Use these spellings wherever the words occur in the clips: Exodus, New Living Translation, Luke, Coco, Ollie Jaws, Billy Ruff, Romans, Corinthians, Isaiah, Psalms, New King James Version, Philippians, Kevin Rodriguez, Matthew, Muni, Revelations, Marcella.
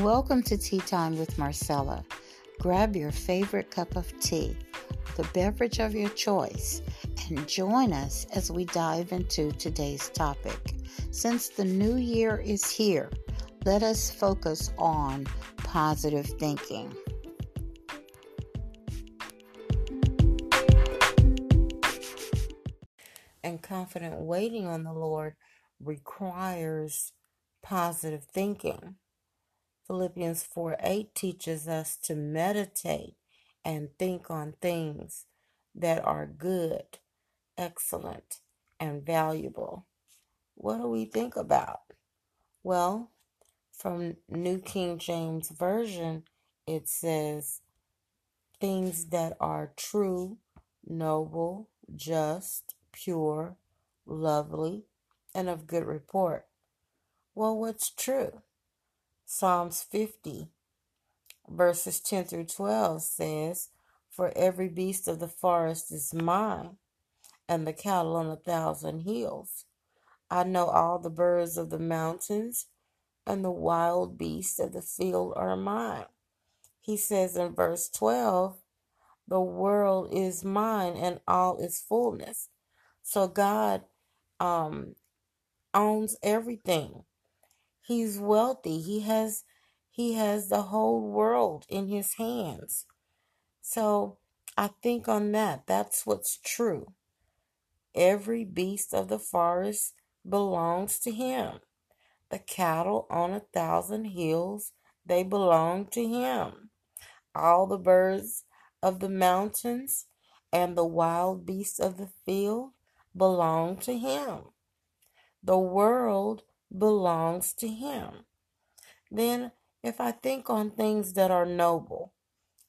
Welcome to Tea Time with Marcella. Grab your favorite cup of tea, the beverage of your choice, and join us as we dive into today's topic. Since the new year is here, let us focus on positive thinking. And confident waiting on the Lord requires positive thinking. Philippians 4:8 teaches us to meditate and think on things that are good, excellent, and valuable. What do we think about? Well, from New King James Version, it says, things that are true, noble, just, pure, lovely, and of good report. Well, what's true? Psalms 50, verses 10 through 12 says, for every beast of the forest is mine, and the cattle on 1,000 hills. I know all the birds of the mountains, and the wild beasts of the field are mine. He says in verse 12, the world is mine and all its fullness. So God owns everything. He's wealthy. He has the whole world in his hands. So I think on that. That's what's true. Every beast of the forest belongs to him. The cattle on 1,000 hills, they belong to him. All the birds of the mountains and the wild beasts of the field belong to him. The world belongs to him. Then, if I think on things that are noble,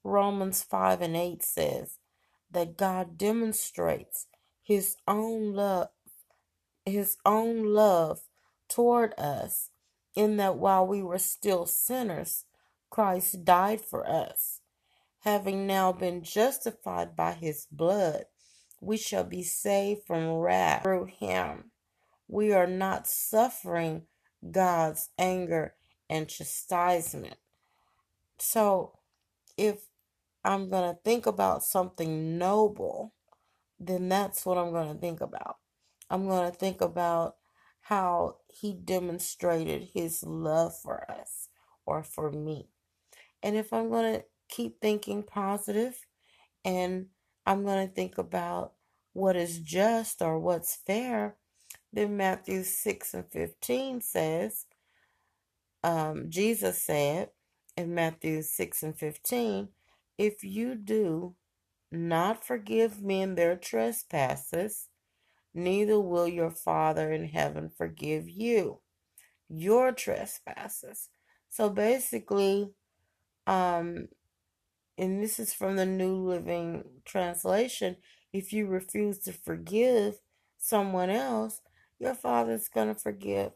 Romans 5:8 says that God demonstrates his own love toward us, in that while we were still sinners, Christ died for us. Having now been justified by his blood, we shall be saved from wrath through him. We are not suffering God's anger and chastisement. So if I'm going to think about something noble, then that's what I'm going to think about. I'm going to think about how he demonstrated his love for us or for me. And if I'm going to keep thinking positive, and I'm going to think about what is just or what's fair, then Matthew 6:15 says, Jesus said in Matthew 6:15, if you do not forgive men their trespasses, neither will your Father in heaven forgive you your trespasses. So basically, and this is from the New Living Translation, if you refuse to forgive someone else, your Father's going to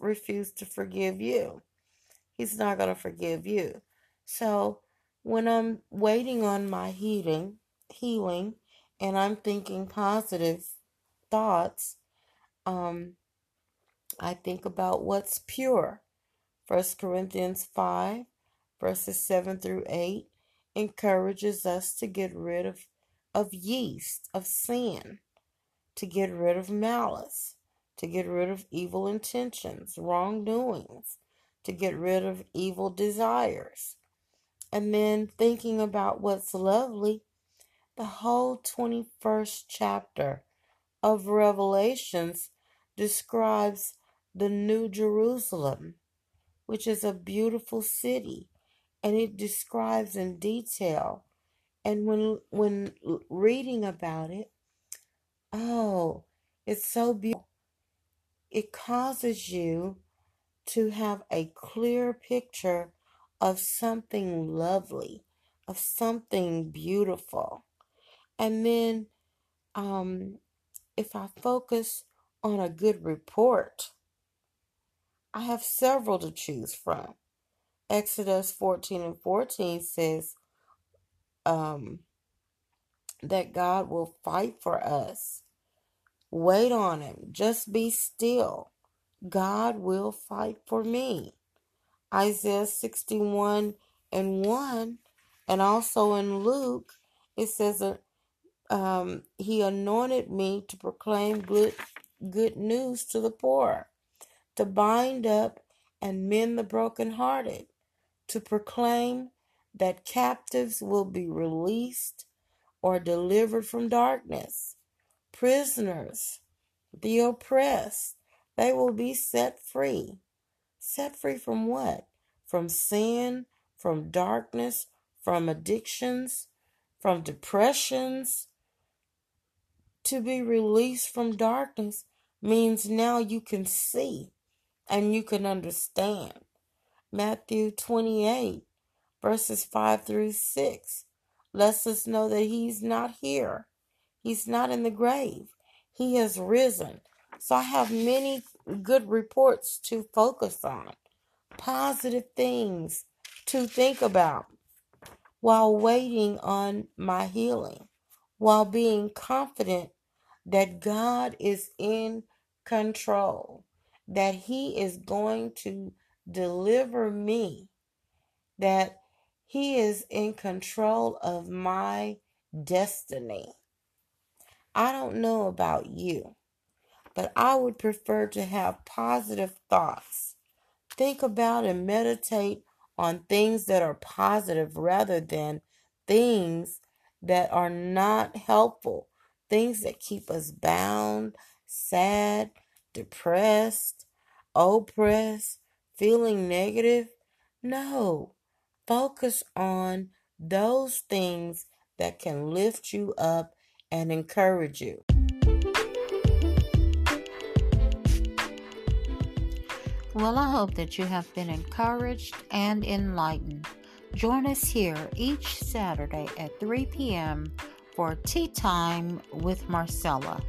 refuse to forgive you. He's not going to forgive you. So when I'm waiting on my healing, and I'm thinking positive thoughts, I think about what's pure. 1 Corinthians 5, verses 7 through 8, encourages us to get rid of yeast, of sin, to get rid of malice, to get rid of evil intentions, wrongdoings, to get rid of evil desires. And then thinking about what's lovely, the whole 21st chapter of Revelations describes the New Jerusalem, which is a beautiful city, and it describes in detail. And when reading about it, oh, it's so beautiful. It causes you to have a clear picture of something lovely, of something beautiful. And then if I focus on a good report, I have several to choose from. Exodus 14:14 says that God will fight for us. Wait on him. Just be still. God will fight for me. Isaiah 61:1, and also in Luke, it says, he anointed me to proclaim good news to the poor, to bind up and mend the brokenhearted, to proclaim that captives will be released or delivered from darkness, prisoners, the oppressed, they will be set free. Set free from what? From sin, from darkness, from addictions, from depressions. To be released from darkness means now you can see and you can understand. Matthew 28:5-6 lets us know that he's not here. He's not in the grave. He has risen. So I have many good reports to focus on, positive things to think about while waiting on my healing, while being confident that God is in control, that he is going to deliver me, that he is in control of my destiny. I don't know about you, but I would prefer to have positive thoughts. Think about and meditate on things that are positive rather than things that are not helpful, things that keep us bound, sad, depressed, oppressed, feeling negative. No, focus on those things that can lift you up and encourage you. Well, I hope that you have been encouraged and enlightened. Join us here each Saturday at 3 p.m. for Tea Time with Marcella.